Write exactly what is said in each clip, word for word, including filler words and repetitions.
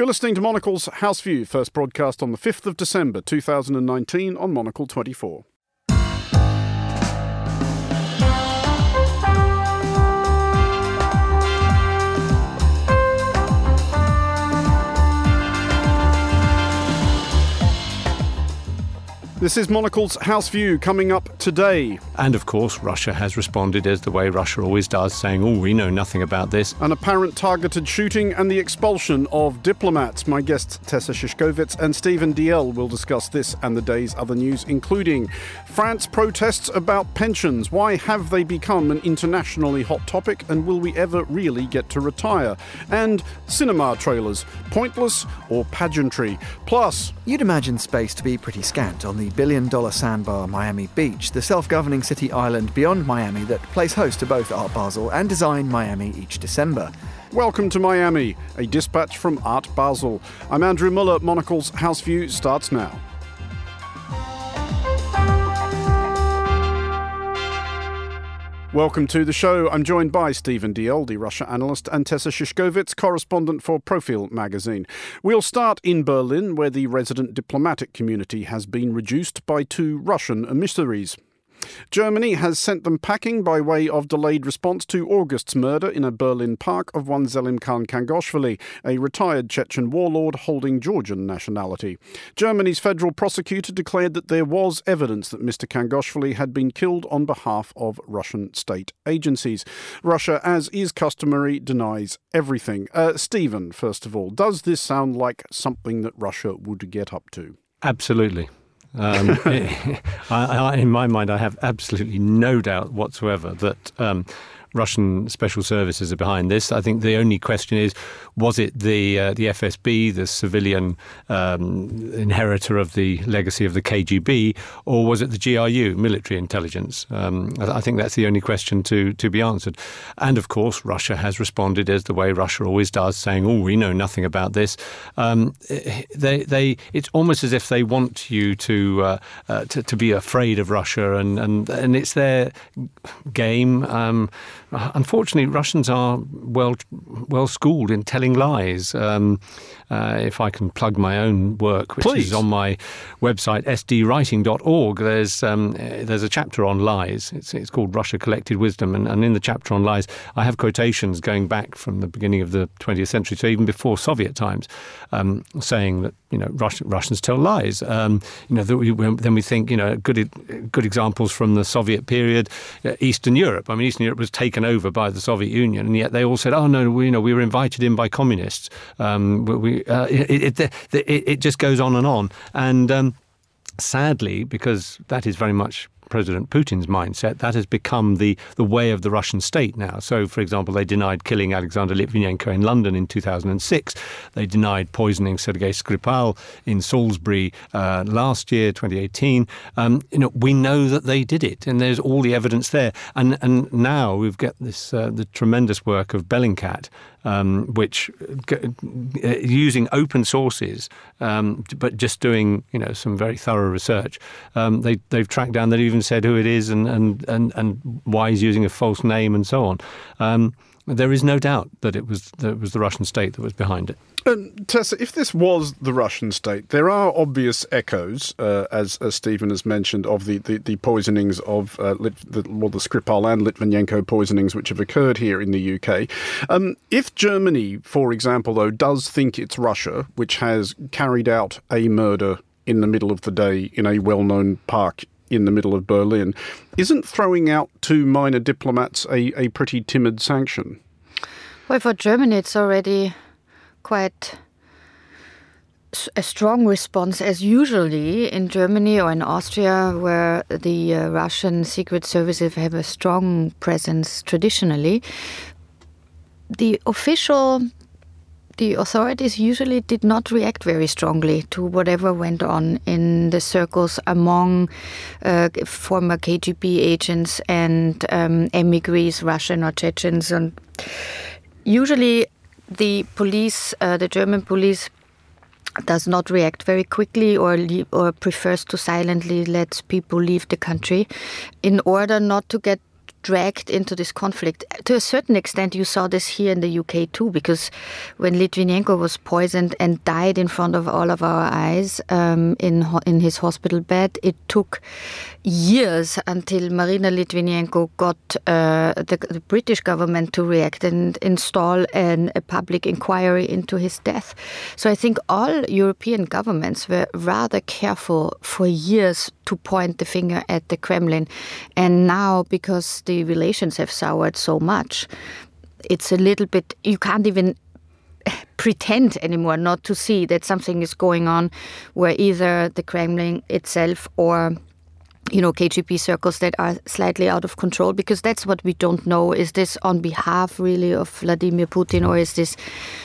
You're listening to Monocle's House View, first broadcast on the fifth of December two thousand nineteen on Monocle twenty-four. This is Monocle's House View coming up today. And of course, Russia has responded as the way Russia always does, saying, oh, we know nothing about this. An apparent targeted shooting and the expulsion of diplomats. My guests Tessa Shishkovitz and Stephen Diel will discuss this and the day's other news, including France protests about pensions. Why have they become an internationally hot topic, and will we ever really get to retire? And cinema trailers, pointless or pageantry? Plus, you'd imagine space to be pretty scant on the billion-dollar sandbar Miami Beach, the self-governing city island beyond Miami that plays host to both Art Basel and Design Miami each December. Welcome to Miami, a dispatch from Art Basel. I'm Andrew Muller. Monocle's House View starts now. Welcome to the show. I'm joined by Stephen Diel, the Russia analyst, and Tessa Shishkovitz, correspondent for Profil magazine. We'll start in Berlin, where the resident diplomatic community has been reduced by two Russian emissaries. Germany has sent them packing by way of delayed response to August's murder in a Berlin park of one Zelimkhan Kangoshvili, a retired Chechen warlord holding Georgian nationality. Germany's federal prosecutor declared that there was evidence that Mister Kangoshvili had been killed on behalf of Russian state agencies. Russia, as is customary, denies everything. Uh, Stephen, first of all, does this sound like something that Russia would get up to? Absolutely. um, I, I, in my mind, I have absolutely no doubt whatsoever that um, Russian special services are behind this. I think the only question is, was it the uh, the F S B, the civilian um, inheritor of the legacy of the K G B, or was it the G R U, military intelligence? Um, I, I think that's the only question to, to be answered. And of course, Russia has responded as the way Russia always does, saying, oh, we know nothing about this. Um, they, they, it's almost as if they want you to uh, uh, to, to be afraid of Russia, and, and, and it's their game. Um, Unfortunately, Russians are well well schooled in telling lies. Um, uh, if I can plug my own work, which Please. is on my website s d writing dot org, there's um, there's a chapter on lies. It's it's called Russia Collected Wisdom, and, and in the chapter on lies, I have quotations going back from the beginning of the twentieth century, so even before Soviet times, um, saying that you know Russian, Russians tell lies. Um, you know, that we, then we think you know good good examples from the Soviet period, Eastern Europe. I mean, Eastern Europe was taken over by the Soviet Union, and yet they all said, "Oh no, we, you know, we were invited in by communists." Um, we, uh, it, it, it, it just goes on and on, and um, sadly, because that is very much President Putin's mindset, that has become the the way of the Russian state now. So, for example, they denied killing Alexander Litvinenko in London in two thousand six. They denied poisoning Sergei Skripal in Salisbury uh, last year, twenty eighteen. Um, you know, we know that they did it, and there's all the evidence there. And and now we've got this uh, the tremendous work of Bellingcat, um, which uh, using open sources, um, but just doing you know some very thorough research. Um, they they've tracked down. They've even said who it is and, and, and, and why he's using a false name and so on. Um, there is no doubt that it was that it was the Russian state that was behind it. And Tessa, if this was the Russian state, there are obvious echoes, uh, as, as Stephen has mentioned, of the, the, the poisonings of uh, Litv- the, well, the Skripal and Litvinenko poisonings which have occurred here in the U K. Um, if Germany, for example, though, does think it's Russia, which has carried out a murder in the middle of the day in a well-known park in the middle of Berlin, isn't throwing out two minor diplomats a, a pretty timid sanction? Well, for Germany, it's already quite a strong response, as usually in Germany or in Austria, where the uh, Russian secret services have a strong presence traditionally. The official, the authorities usually did not react very strongly to whatever went on in the circles among uh, former K G B agents and um, emigres, Russian or Chechens. And usually the police, uh, the German police, does not react very quickly or, le- or prefers to silently let people leave the country in order not to get dragged into this conflict. To a certain extent, you saw this here in the U K too, because when Litvinenko was poisoned and died in front of all of our eyes um, in ho- in his hospital bed, it took years until Marina Litvinenko got uh, the, the British government to react and install an, a public inquiry into his death. So I think all European governments were rather careful for years to point the finger at the Kremlin. And now, because the relations have soured so much, it's a little bit, you can't even pretend anymore not to see that something is going on where either the Kremlin itself or, you know, K G B circles that are slightly out of control, because that's what we don't know. Is this on behalf really of Vladimir Putin, or is this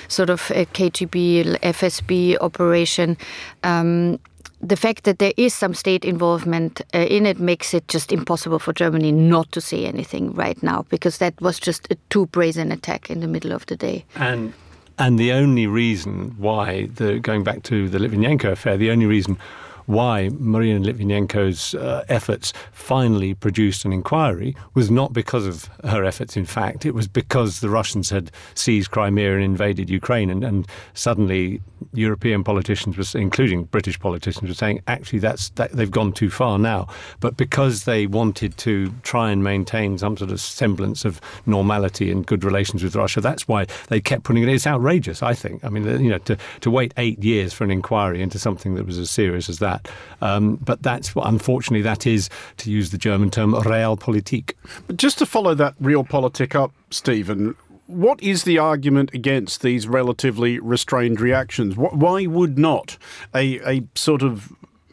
sort of a K G B, F S B operation? Um, the fact that there is some state involvement uh, in it makes it just impossible for Germany not to say anything right now, because that was just a too brazen attack in the middle of the day. And and the only reason why, the going back to the Litvinenko affair, the only reason why Marina Litvinenko's uh, efforts finally produced an inquiry was not because of her efforts. In fact, it was because the Russians had seized Crimea and invaded Ukraine, and, and suddenly European politicians, was, including British politicians, were saying, actually, that's that, they've gone too far now. But because they wanted to try and maintain some sort of semblance of normality and good relations with Russia, that's why they kept putting it. It's outrageous, I think. I mean, you know, to, to wait eight years for an inquiry into something that was as serious as that. Um, but that's what, unfortunately, that is, to use the German term, Realpolitik. But just to follow that Realpolitik up, Stephen, what is the argument against these relatively restrained reactions? Why would not a, a sort of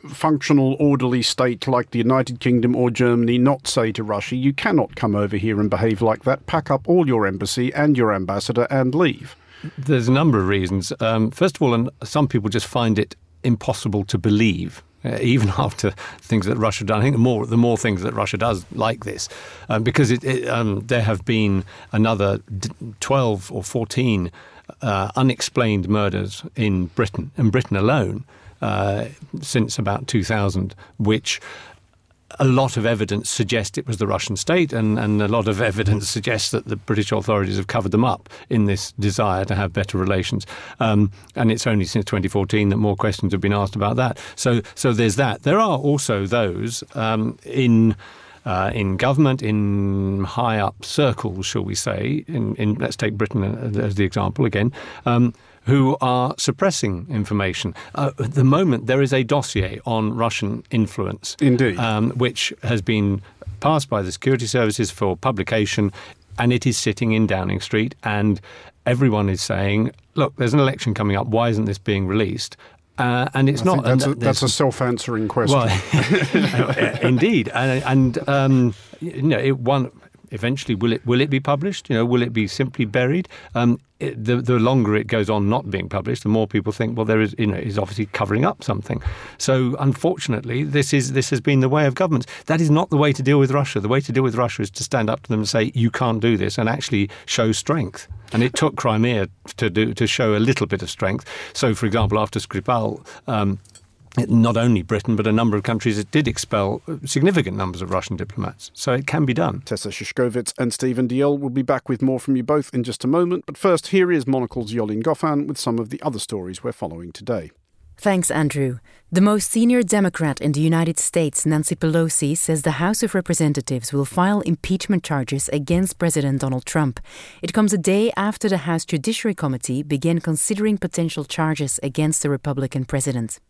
functional, orderly state like the United Kingdom or Germany not say to Russia, you cannot come over here and behave like that, pack up all your embassy and your ambassador and leave? There's a number of reasons. Um, first of all, and some people just find it impossible to believe, uh, even after things that Russia done. I think the more the more things that Russia does like this, um, because it, it, um, there have been another twelve or fourteen uh, unexplained murders in Britain, in Britain alone, uh, since about two thousand, which a lot of evidence suggests it was the Russian state, and, and a lot of evidence suggests that the British authorities have covered them up in this desire to have better relations. Um, and it's only since twenty fourteen that more questions have been asked about that. So so there's that. There are also those um, in uh, in government, in high-up circles, shall we say, in, in let's take Britain as the example again, um, who are suppressing information. Uh, at the moment, there is a dossier on Russian influence, indeed, um, which has been passed by the security services for publication, and it is sitting in Downing Street, and everyone is saying, look, there's an election coming up, why isn't this being released? Uh, and it's I not... That's, and a, that's a self-answering question. Well, indeed. And, and um, you know, it, one... Eventually, will it will it be published? You know, will it be simply buried? Um, it, the the longer it goes on not being published, the more people think, well, there is, you know, is obviously covering up something. So unfortunately, this is this has been the way of governments. That is not the way to deal with Russia. The way to deal with Russia is to stand up to them and say, you can't do this, and actually show strength. And it took Crimea to do to show a little bit of strength. So, for example, after Skripal. Um, Not only Britain, but a number of countries that did expel significant numbers of Russian diplomats. So it can be done. Tessa Shishkovitz and Stephen Diol will be back with more from you both in just a moment. But first, here is Monocle's Yolin Goffan with some of the other stories we're following today. Thanks, Andrew. The most senior Democrat in the United States, Nancy Pelosi, says the House of Representatives will file impeachment charges against President Donald Trump. It comes a day after the House Judiciary Committee began considering potential charges against the Republican president.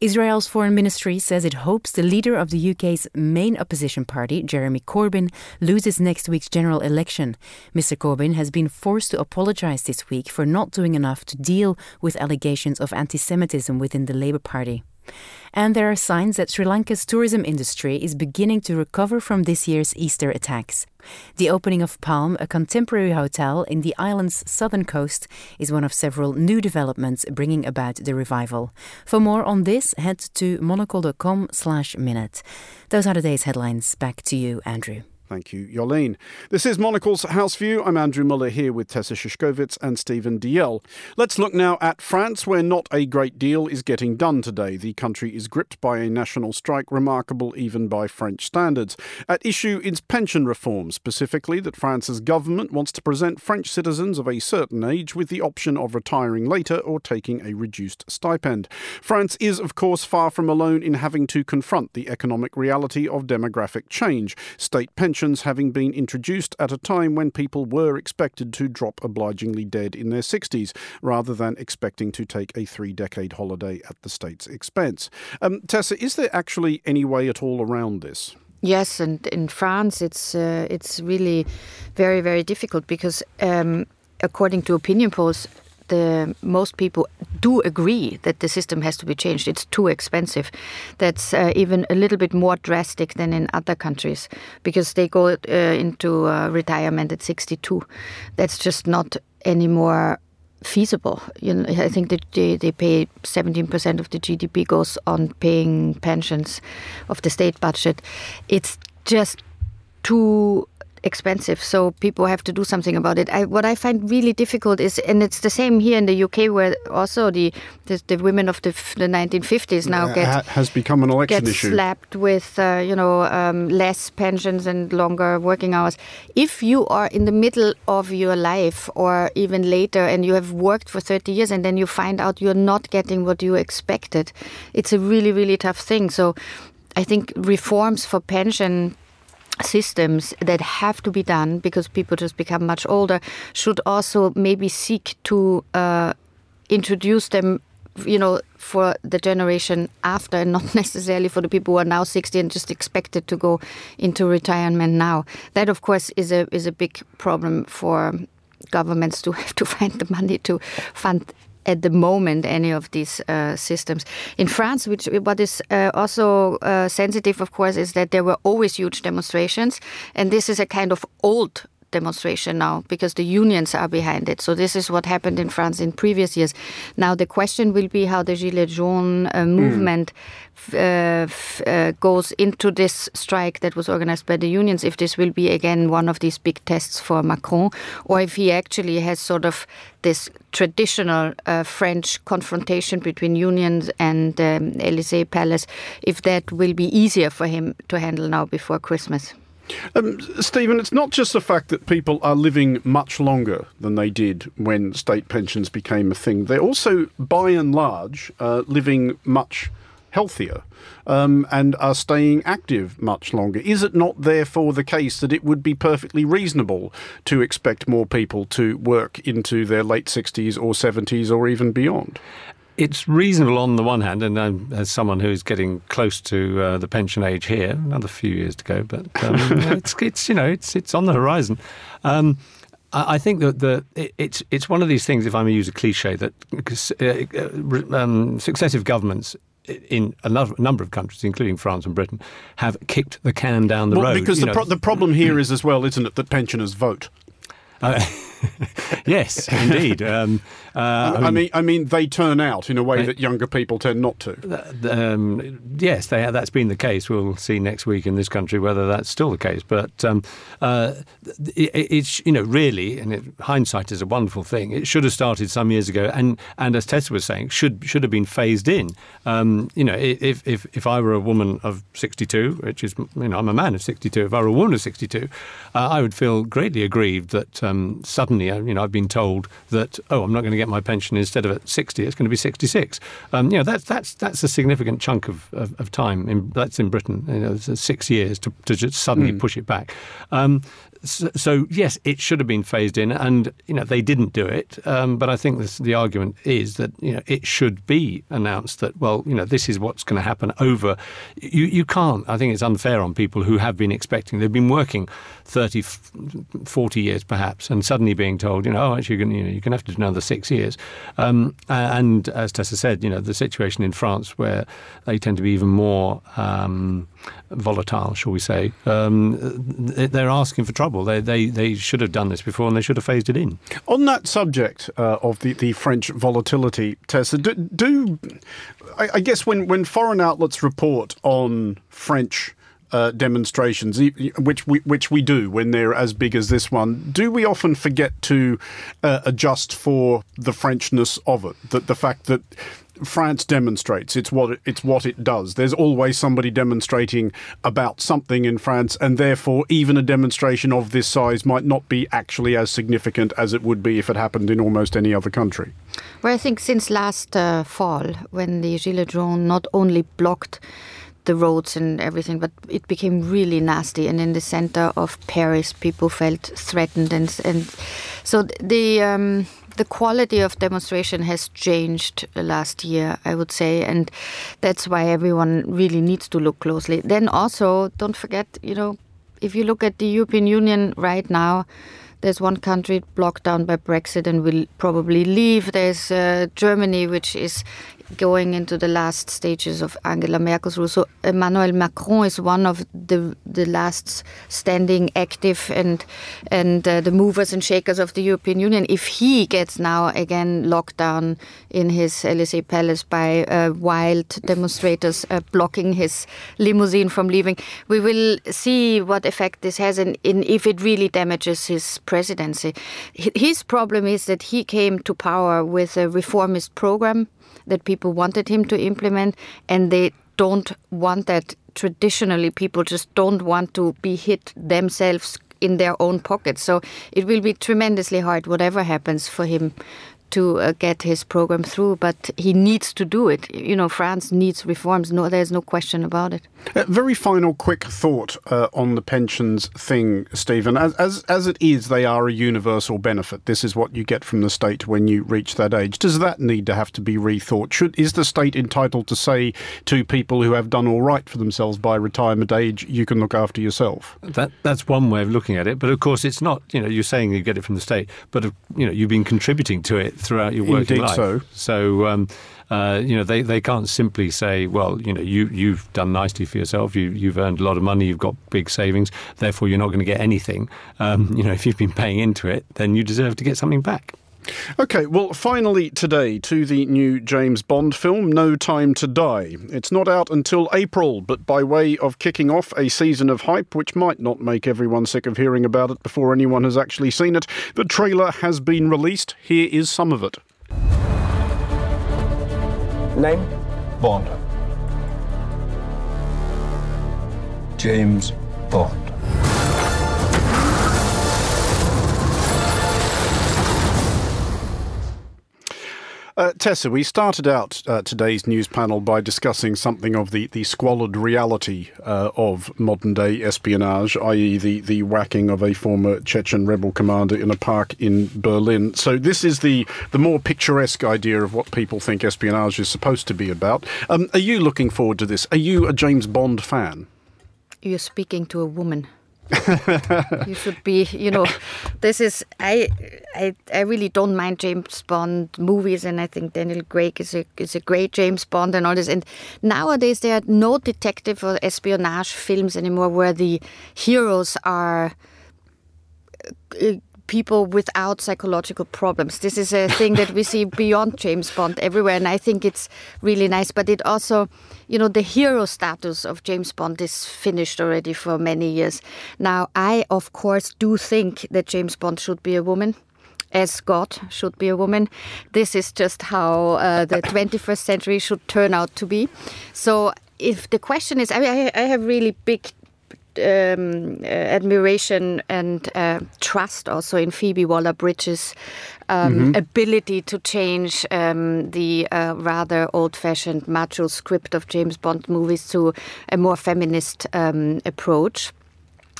Israel's foreign ministry says it hopes the leader of the U K's main opposition party, Jeremy Corbyn, loses next week's general election. Mister Corbyn has been forced to apologize this week for not doing enough to deal with allegations of anti-Semitism within the Labour Party. And there are signs that Sri Lanka's tourism industry is beginning to recover from this year's Easter attacks. The opening of Palm, a contemporary hotel in the island's southern coast, is one of several new developments bringing about the revival. For more on this, head to monocle dot com slash minute. Those are today's headlines. Back to you, Andrew. Thank you, Yolene. This is Monocle's House View. I'm Andrew Muller here with Tessa Shishkovitz and Stephen Diel. Let's look now at France, where not a great deal is getting done today. The country is gripped by a national strike, remarkable even by French standards. At issue is pension reform, specifically that France's government wants to present French citizens of a certain age with the option of retiring later or taking a reduced stipend. France is, of course, far from alone in having to confront the economic reality of demographic change. State pensions having been introduced at a time when people were expected to drop obligingly dead in their sixties, rather than expecting to take a three-decade holiday at the state's expense. Um, Tessa, is there actually any way at all around this? Yes, and in France it's, uh, it's really very, very difficult because um, according to opinion polls, The, most people do agree that the system has to be changed. It's too expensive. That's uh, even a little bit more drastic than in other countries because they go uh, into uh, retirement at sixty-two. That's just not anymore feasible. You know, I think that they, they pay seventeen percent of the G D P goes on paying pensions of the state budget. It's just too expensive, so people have to do something about it. I, what I find really difficult is, and it's the same here in the U K, where also the the, the women of the, the nineteen fifties now get uh, has become an election get issue. Slapped with uh, you know um, less pensions and longer working hours. If you are in the middle of your life or even later, and you have worked for thirty years, and then you find out you're not getting what you expected, it's a really really tough thing. So, I think reforms for pension systems that have to be done because people just become much older should also maybe seek to uh, introduce them, you know, for the generation after and not necessarily for the people who are now sixty and just expected to go into retirement now. That, of course, is a is a big problem for governments to have to find the money to fund at the moment any of these uh, systems. In France, which what is uh, also uh, sensitive, of course, is that there were always huge demonstrations, and this is a kind of old demonstration now because the unions are behind it. So this is what happened in France in previous years. Now the question will be how the Gilets Jaunes uh, movement mm. uh, f- uh, goes into this strike that was organized by the unions, if this will be again one of these big tests for Macron, or if he actually has sort of this traditional uh, French confrontation between unions and um, Elysee Palace, if that will be easier for him to handle now before Christmas. Um, Stephen, it's not just the fact that people are living much longer than they did when state pensions became a thing. They're also, by and large, uh, living much healthier um, and are staying active much longer. Is it not therefore the case that it would be perfectly reasonable to expect more people to work into their late sixties or seventies or even beyond? It's reasonable on the one hand, and I'm, as someone who is getting close to uh, the pension age here, another few years to go, but um, it's, it's you know it's it's on the horizon. Um, I, I think that the it, it's it's one of these things. If I may use a cliche, that uh, um, successive governments in a number of countries, including France and Britain, have kicked the can down the well, road. Because the, pro- the problem here is as well, isn't it, that pensioners vote. Uh, yes, indeed. Um, uh, I mean, I mean, they turn out in a way they, that younger people tend not to. Um, yes, they, that's been the case. We'll see next week in this country whether that's still the case. But um, uh, it, it's you know really, and it, hindsight is a wonderful thing. It should have started some years ago, and, and as Tessa was saying, should should have been phased in. Um, you know, if if if I were a woman of sixty-two, which is you know I'm a man of sixty-two. If I were a woman of sixty-two, uh, I would feel greatly aggrieved that. Um, suddenly, you know, I've been told that, oh, I'm not going to get my pension instead of at sixty, it's going to be sixty-six. Um, you know, that's that's that's a significant chunk of, of, of time. In, that's in Britain, you know, it's six years to, to just suddenly mm. push it back. Um, so, so, yes, it should have been phased in and, you know, they didn't do it. Um, but I think this, the argument is that, you know, it should be announced that, well, you know, this is what's going to happen over. You, you can't. I think it's unfair on people who have been expecting. They've been working thirty, forty years perhaps, and suddenly being told, you know, oh, actually, you, can, you know, you can have to do another six years. Um, and as Tessa said, you know, the situation in France where they tend to be even more um, volatile, shall we say, um, they're asking for trouble. They, they they should have done this before and they should have phased it in. On that subject uh, of the, the French volatility, Tessa, do, do I, I guess when, when foreign outlets report on French uh, demonstrations, which we, which we do when they're as big as this one, do we often forget to uh, adjust for the Frenchness of it, that the fact that France demonstrates, it's what it, it's what it does. There's always somebody demonstrating about something in France, and therefore even a demonstration of this size might not be actually as significant as it would be if it happened in almost any other country. Well, I think since last uh, fall, when the Gilets Jaunes not only blocked the roads and everything, but it became really nasty. And in the center of Paris, people felt threatened. And, and so the... Um, The quality of demonstration has changed last year, I would say, and that's why everyone really needs to look closely. Then also, don't forget, you know, if you look at the European Union right now, there's one country blocked down by Brexit and will probably leave. There's uh, Germany, which is going into the last stages of Angela Merkel's rule. So Emmanuel Macron is one of the the last standing active and and uh, the movers and shakers of the European Union. If he gets now again locked down in his Elysee palace by uh, wild demonstrators uh, blocking his limousine from leaving, we will see what effect this has and in, if it really damages his presidency. His problem is that he came to power with a reformist program that people wanted him to implement, and they don't want that. Traditionally, people just don't want to be hit themselves in their own pockets. So it will be tremendously hard, whatever happens, for him to uh, get his program through, but he needs to do it. You know, France needs reforms. No, there's no question about it. Uh, very final quick thought uh, on the pensions thing, Stephen. As, as as it is, they are a universal benefit. This is what you get from the state when you reach that age. Does that need to have to be rethought? Should Is the state entitled to say to people who have done all right for themselves by retirement age, you can look after yourself? That That's one way of looking at it. But of course, it's not, you know, you're saying you get it from the state, but, you know, you've been contributing to it throughout your working Indeed life. So, so um, uh, you know, they, they can't simply say, well, you know, you, you've done nicely for yourself, you, you've earned a lot of money, you've got big savings, therefore you're not going to get anything. Um, you know, if you've been paying into it, then you deserve to get something back. Okay, well, finally today to the new James Bond film, No Time to Die. It's not out until April, but by way of kicking off a season of hype, which might not make everyone sick of hearing about it before anyone has actually seen it, the trailer has been released. Here is some of it. Name? Bond. James Bond. Uh, Tessa, we started out uh, today's news panel by discussing something of the, the squalid reality uh, of modern-day espionage, that is the, the whacking of a former Chechen rebel commander in a park in Berlin. So this is the, the more picturesque idea of what people think espionage is supposed to be about. Um, are you looking forward to this? Are you a James Bond fan? You're speaking to a woman. You should be, you know, this is, I, I I really don't mind James Bond movies, and I think Daniel Craig is a, is a great James Bond and all this. And nowadays there are no detective or espionage films anymore where the heroes are uh, people without psychological problems. This is a thing that we see beyond James Bond everywhere, and I think it's really nice. But it also, you know, the hero status of James Bond is finished already for many years. Now, I, of course, do think that James Bond should be a woman, as God should be a woman. This is just how uh, the twenty-first century should turn out to be. So if the question is, I mean, I have really big Um, uh, admiration and uh, trust also in Phoebe Waller-Bridge's um, mm-hmm. ability to change um, the uh, rather old-fashioned macho script of James Bond movies to a more feminist um, approach.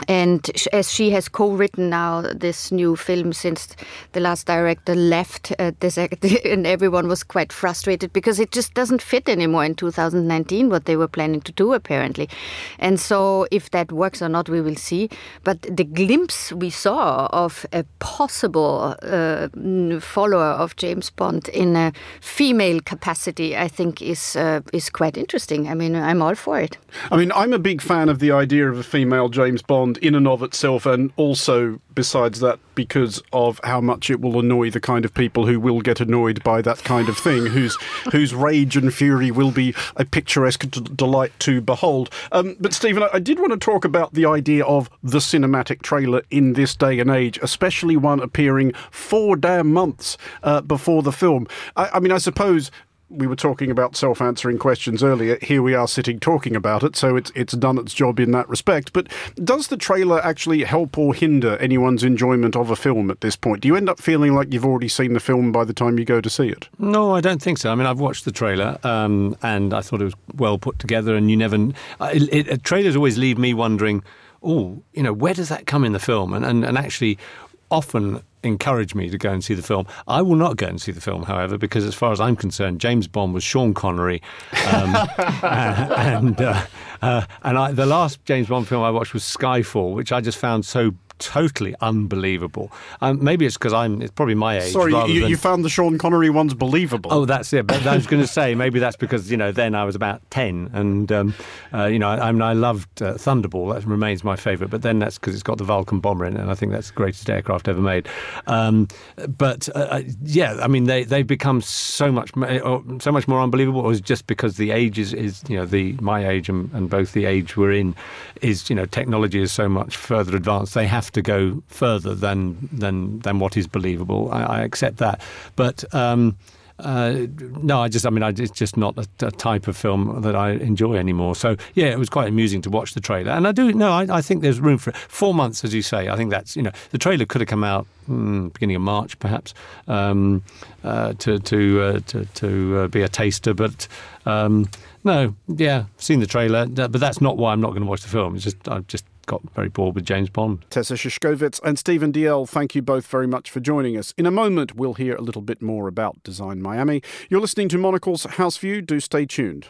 And as she has co-written now this new film since the last director left, uh, this, and everyone was quite frustrated because it just doesn't fit anymore in two thousand nineteen what they were planning to do, apparently. And so if that works or not, we will see. But the glimpse we saw of a possible uh, follower of James Bond in a female capacity, I think, is uh, is quite interesting. I mean, I'm all for it. I mean, I'm a big fan of the idea of a female James Bond. Bond in and of itself, and also, besides that, because of how much it will annoy the kind of people who will get annoyed by that kind of thing, whose whose rage and fury will be a picturesque d- delight to behold. Um, but, Stephen, I, I did want to talk about the idea of the cinematic trailer in this day and age, especially one appearing four damn months uh, before the film. I, I mean, I suppose... We were talking about self-answering questions earlier. Here we are sitting talking about it, so it's it's done its job in that respect. But does the trailer actually help or hinder anyone's enjoyment of a film at this point? Do you end up feeling like you've already seen the film by the time you go to see it? No, I don't think so. I mean, I've watched the trailer, um, and I thought it was well put together, and you never... It, it, it, trailers always leave me wondering, oh, you know, where does that come in the film? And and, and actually... often encourage me to go and see the film. I will not go and see the film, however, because as far as I'm concerned, James Bond was Sean Connery. Um, and and, uh, uh, and I, the last James Bond film I watched was Skyfall, which I just found so totally unbelievable. Um, maybe it's because I'm, it's probably my age. Sorry, you, than... you found the Sean Connery ones believable. Oh, that's it. But I was going to say, maybe that's because, you know, then I was about ten and, um, uh, you know, I, I mean, I loved uh, Thunderball. That remains my favourite. But then that's because it's got the Vulcan bomber in it, and I think that's the greatest aircraft ever made. Um, but, uh, yeah, I mean, they, they've become so much so much more unbelievable. Or is just because the age is, is you know, the my age and, and both the age we're in is, you know, technology is so much further advanced. They have to go further than than than what is believable. I, I accept that, but um, uh, no, I just I mean I, it's just not a, a type of film that I enjoy anymore. So yeah, it was quite amusing to watch the trailer, and I do no, I, I think there's room for it. Four months, as you say. I think that's you know the trailer could have come out hmm, beginning of March perhaps um, uh, to to uh, to, to uh, be a taster, but. Um, No, yeah, seen the trailer, but that's not why I'm not going to watch the film. It's just I've just got very bored with James Bond. Tessa Shishkovitz and Stephen D L, thank you both very much for joining us. In a moment, we'll hear a little bit more about Design Miami. You're listening to Monocle's House View. Do stay tuned.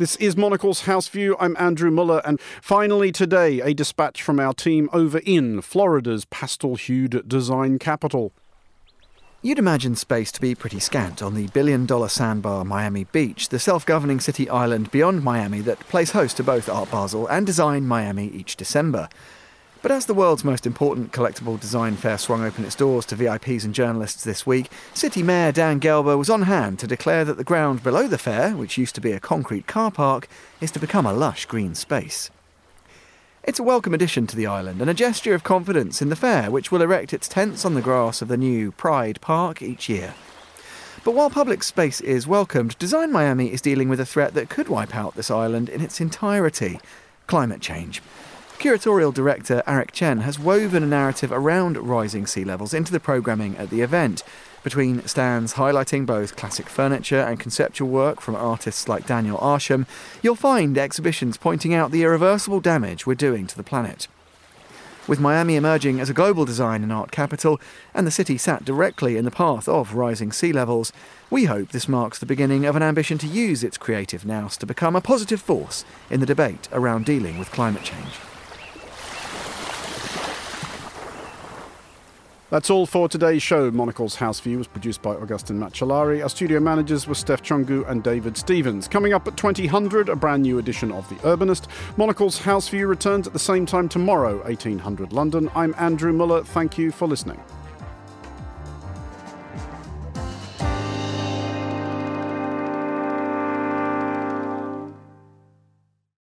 This is Monocle's House View. I'm Andrew Muller. And finally today, a dispatch from our team over in Florida's pastel-hued design capital. You'd imagine space to be pretty scant on the billion-dollar sandbar Miami Beach, the self-governing city island beyond Miami that plays host to both Art Basel and Design Miami each December. But as the world's most important collectible design fair swung open its doors to V I Ps and journalists this week, City Mayor Dan Gelber was on hand to declare that the ground below the fair, which used to be a concrete car park, is to become a lush green space. It's a welcome addition to the island and a gesture of confidence in the fair, which will erect its tents on the grass of the new Pride Park each year. But while public space is welcomed, Design Miami is dealing with a threat that could wipe out this island in its entirety: climate change. Curatorial director Arik Chen has woven a narrative around rising sea levels into the programming at the event, between stands highlighting both classic furniture and conceptual work from artists like Daniel Arsham, you'll find exhibitions pointing out the irreversible damage we're doing to the planet. With Miami emerging as a global design and art capital, and the city sat directly in the path of rising sea levels, we hope this marks the beginning of an ambition to use its creative nous to become a positive force in the debate around dealing with climate change. That's all for today's show. Monocle's House View was produced by Augustin Macellari. Our studio managers were Steph Chungu and David Stevens. Coming up at twenty hundred, a brand new edition of The Urbanist. Monocle's House View returns at the same time tomorrow, eighteen hundred London. I'm Andrew Muller. Thank you for listening.